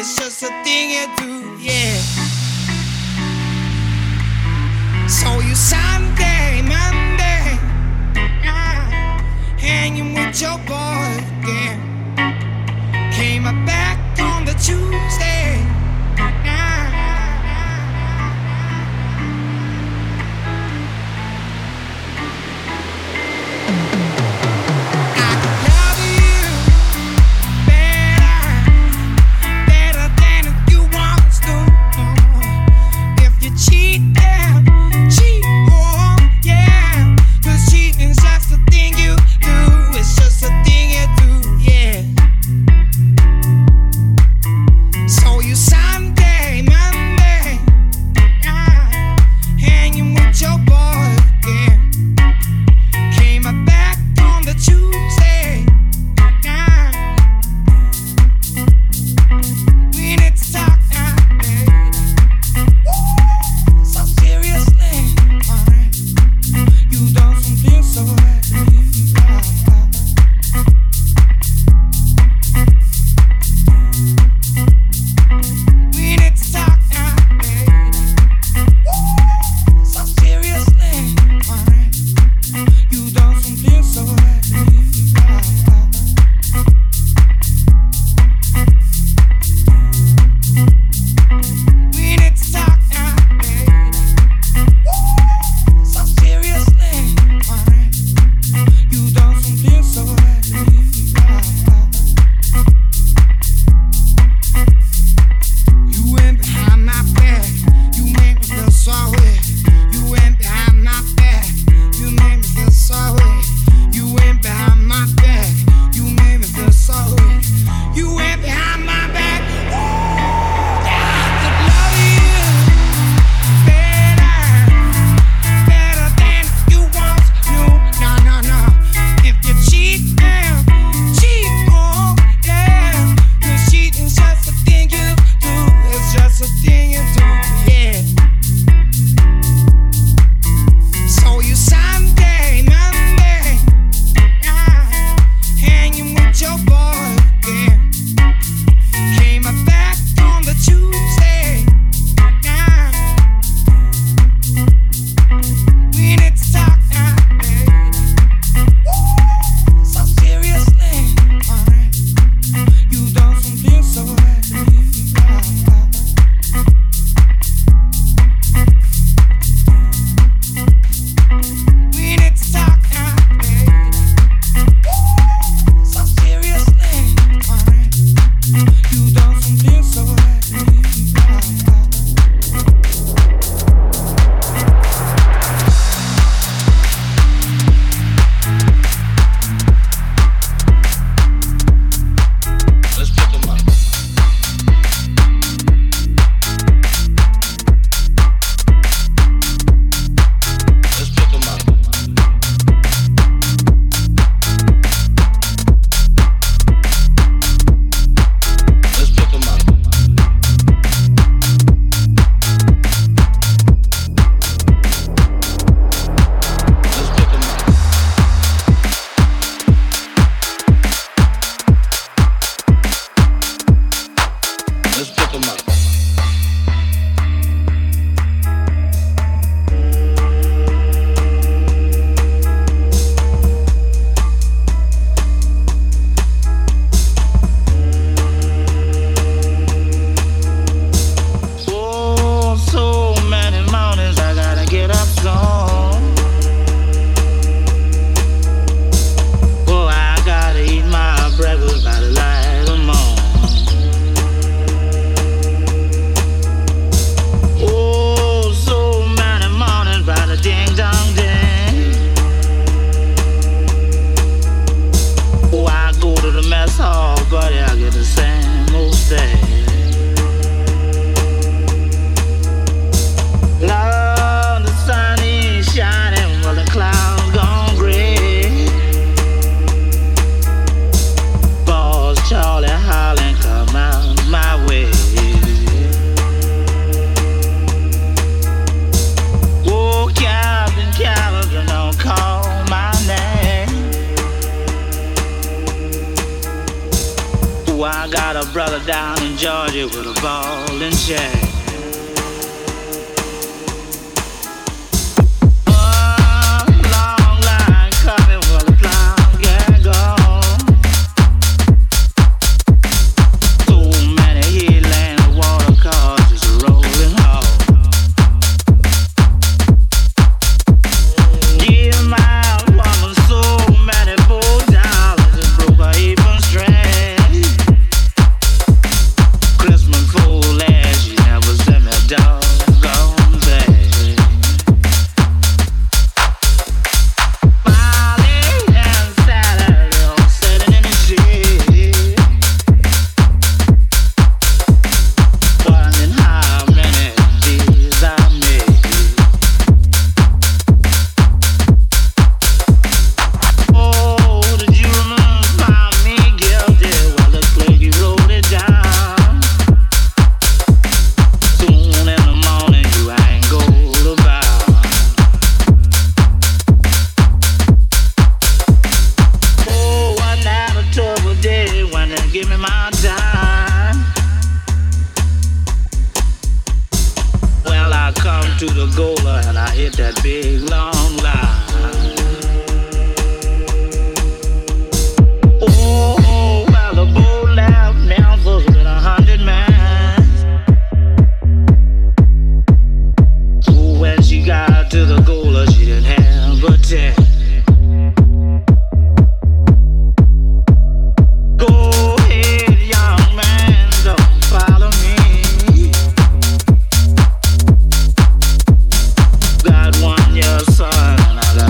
it's just a thing you do, yeah. So you Sunday, Monday, hanging with your boy again. Came back on the Tuesday. Down and join. party with a ball and chain. To the goaler and I hit that big long line. Oh, by the boat loud now, those have been 100 miles. Oh, when she got to the goaler, she didn't have a 10. Son, and I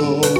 so good.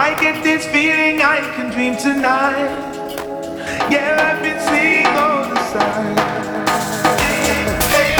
I get this feeling I can dream tonight. Yeah, I've been seeing all the signs. Hey!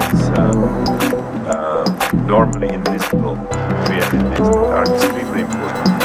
it's normally invisible realities that are extremely important.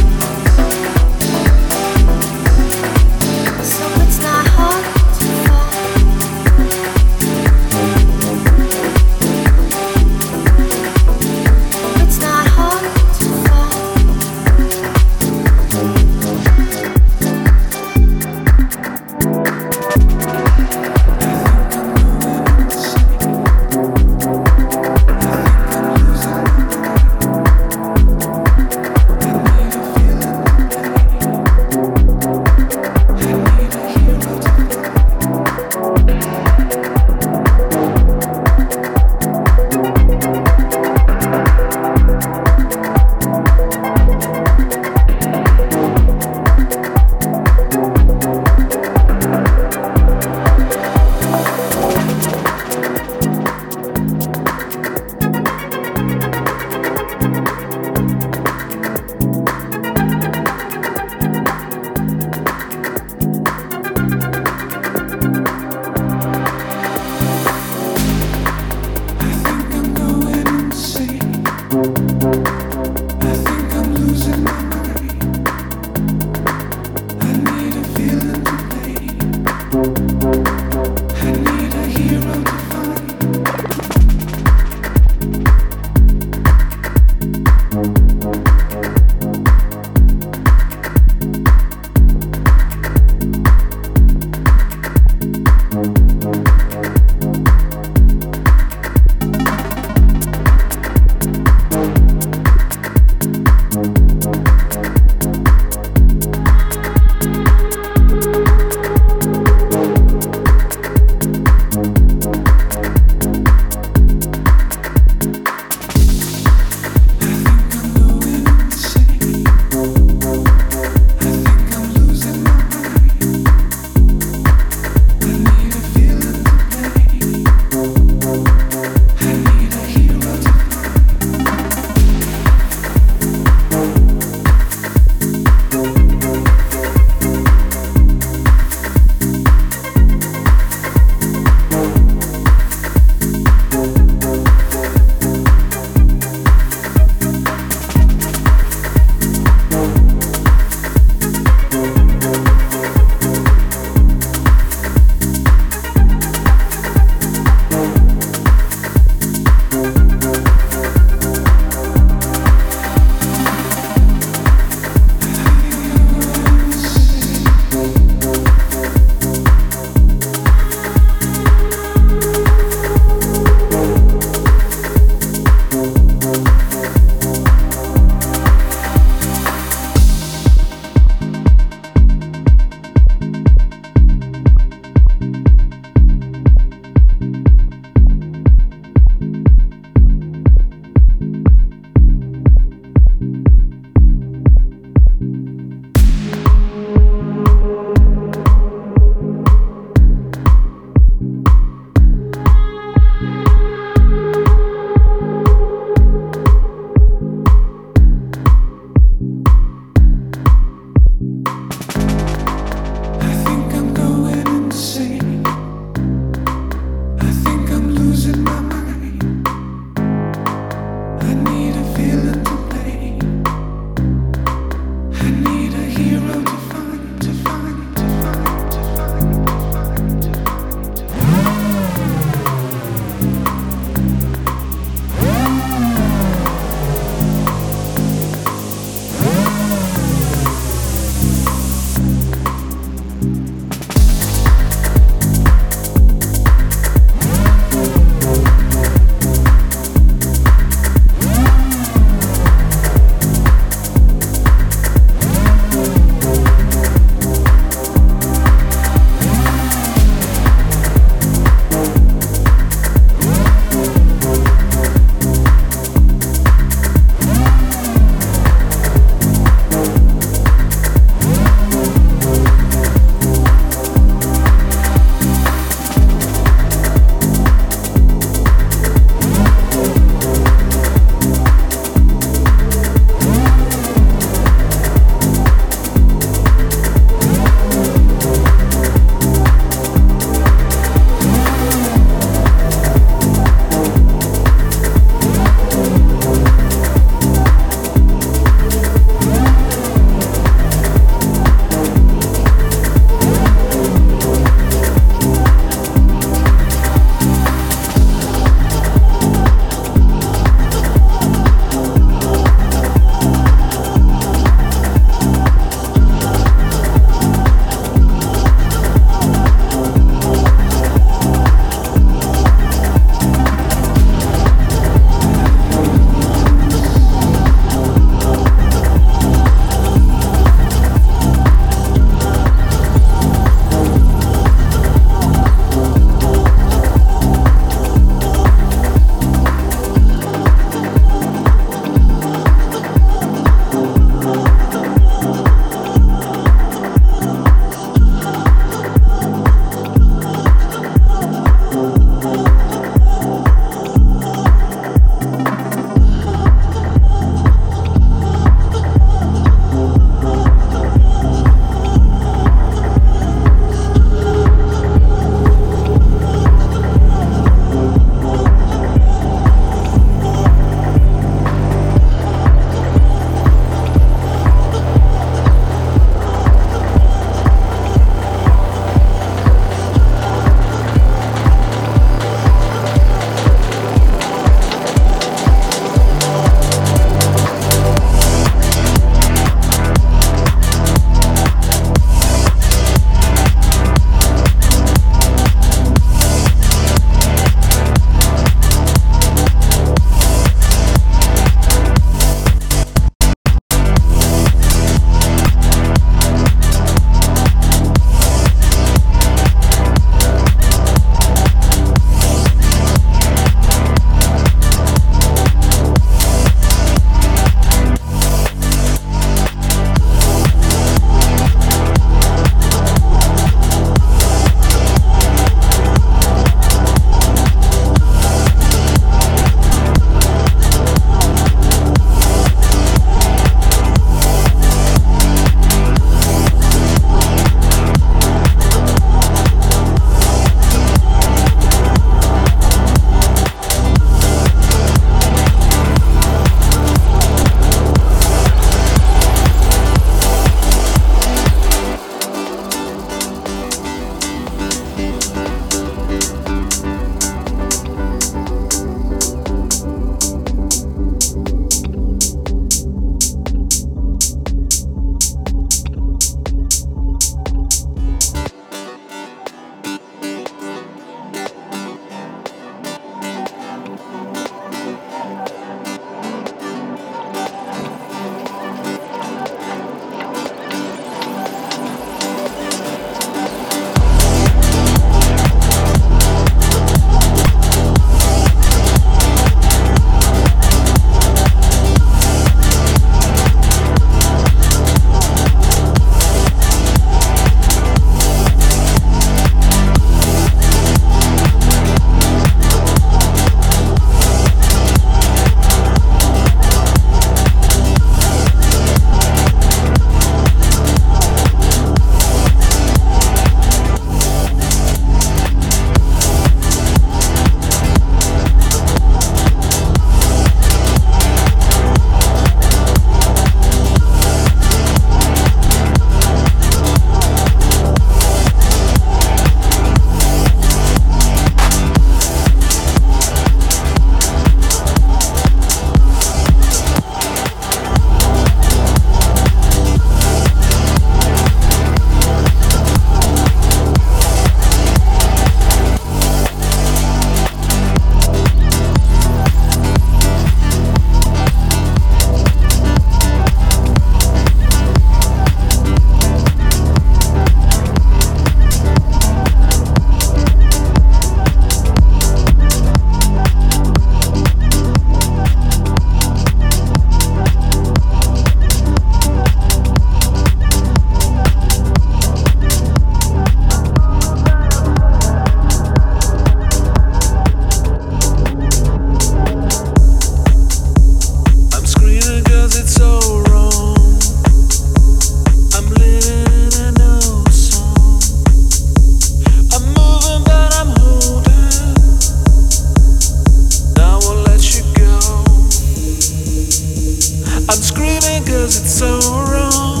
is it so wrong?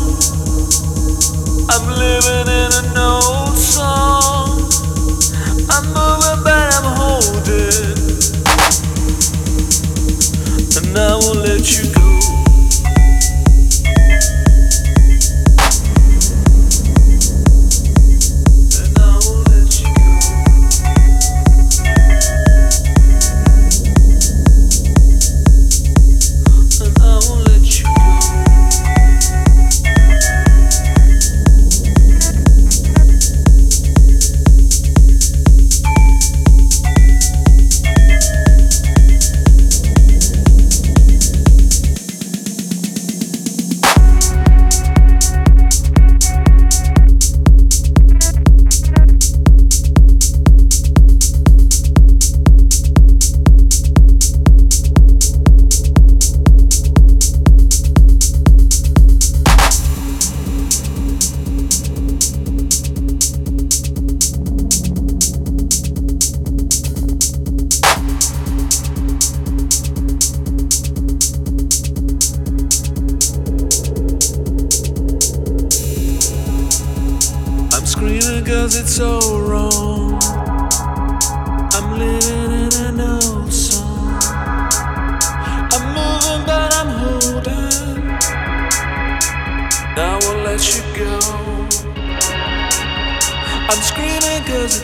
I'm living in an old song. I'm moving but I'm holding, and I won't let you go. Screaming 'cause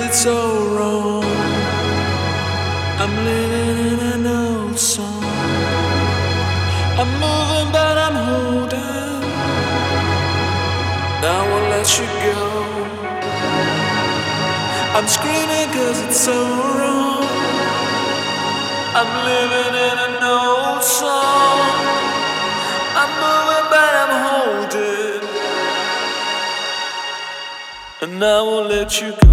it's so wrong. I'm living in an old song. I'm moving but I'm holding. I won't let you go. I'm screaming 'cause it's so wrong. I'm living in an old song. I'm moving but I'm holding, and I won't let you go. I'm screaming 'cause it's so wrong. I'm living in an old song. I'm moving but I'm holding, and I won't let you go. I'm screaming 'cause it's so wrong. I'm living in an old song. I'm moving but I'm holding, and I won't let you go.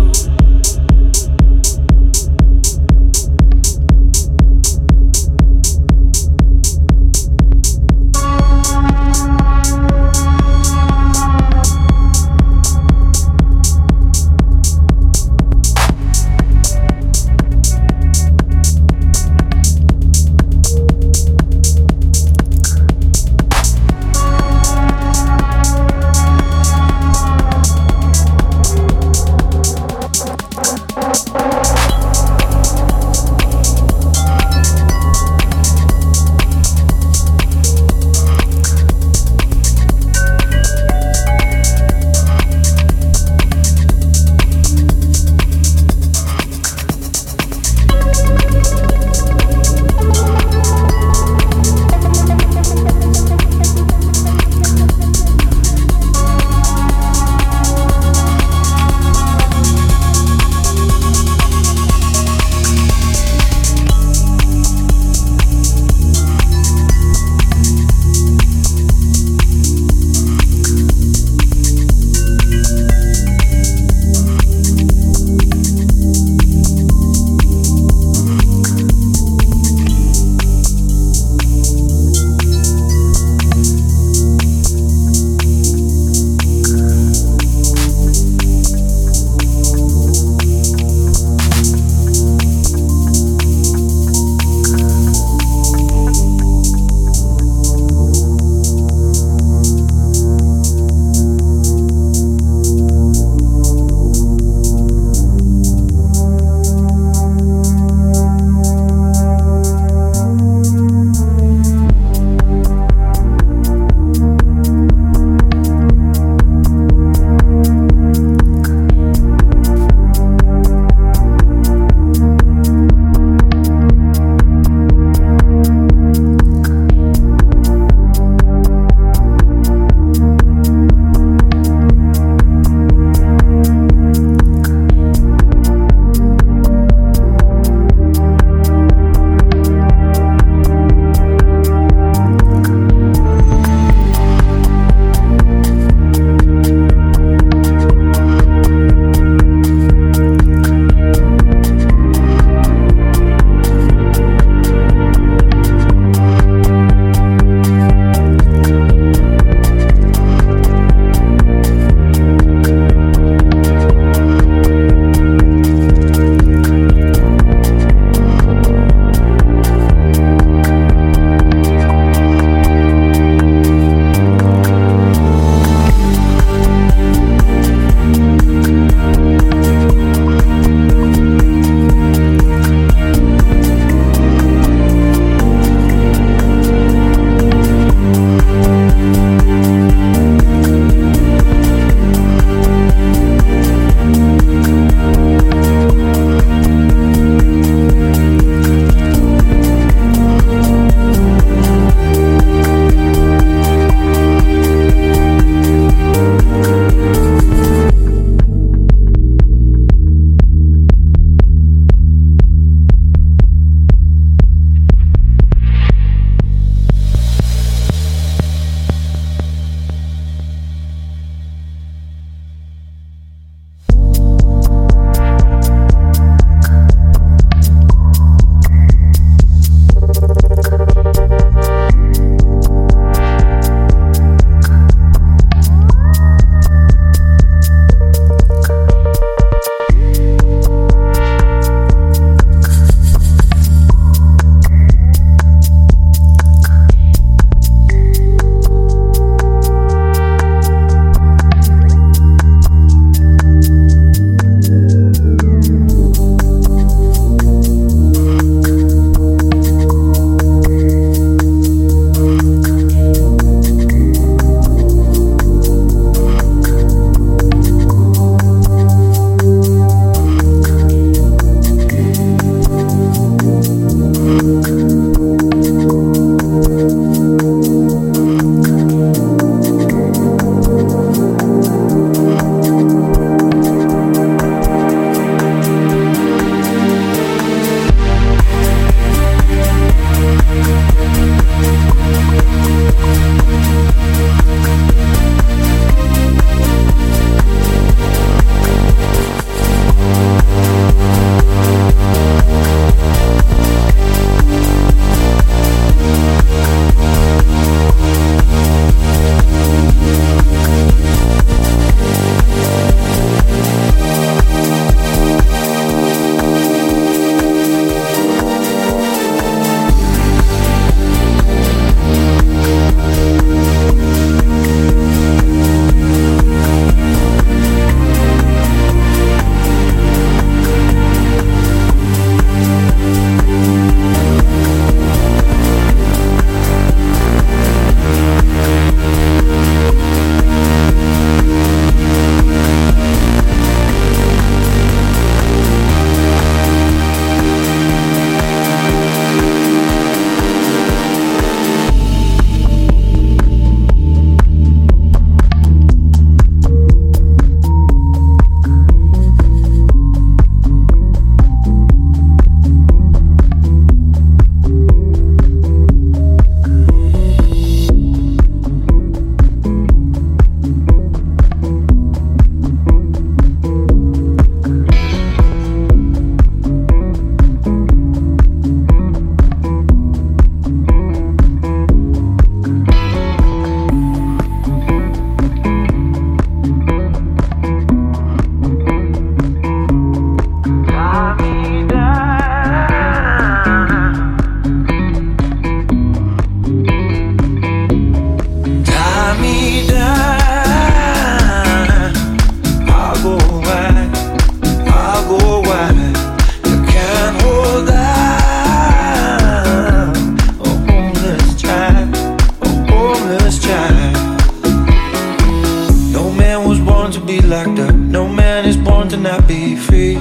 bound to not be free.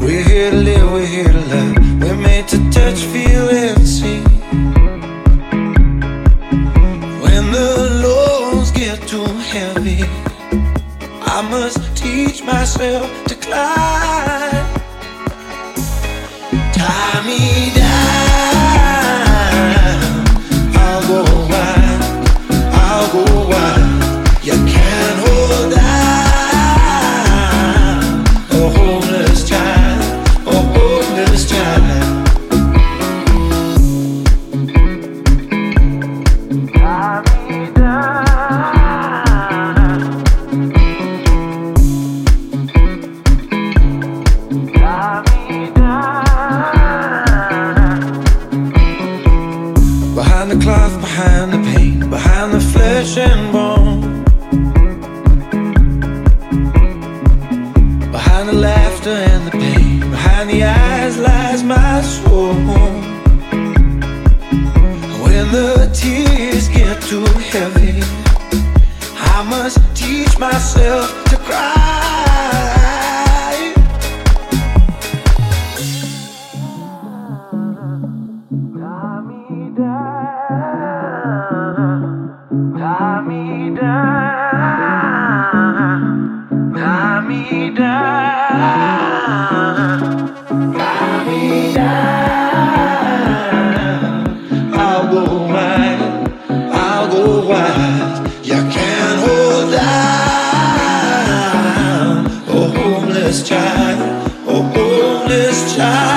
We're here to live, we're here to love. We're made to touch, feel, and see. When the loads get too heavy, I must teach myself to climb. Tie me down, I'll go wide, I'll go wide. You can't hold out a homeless child, a homeless child. Tie me down, tie me down. Behind the cloth, behind the paint, behind the flesh and bone, behind the laughter and the pain, behind the eyes lies my soul. When the tears get too heavy, I must teach myself to cry. Tie me down, tie me down, tie me down. I'll go wide, I'll go wide. You can't hold down a homeless child, a homeless child.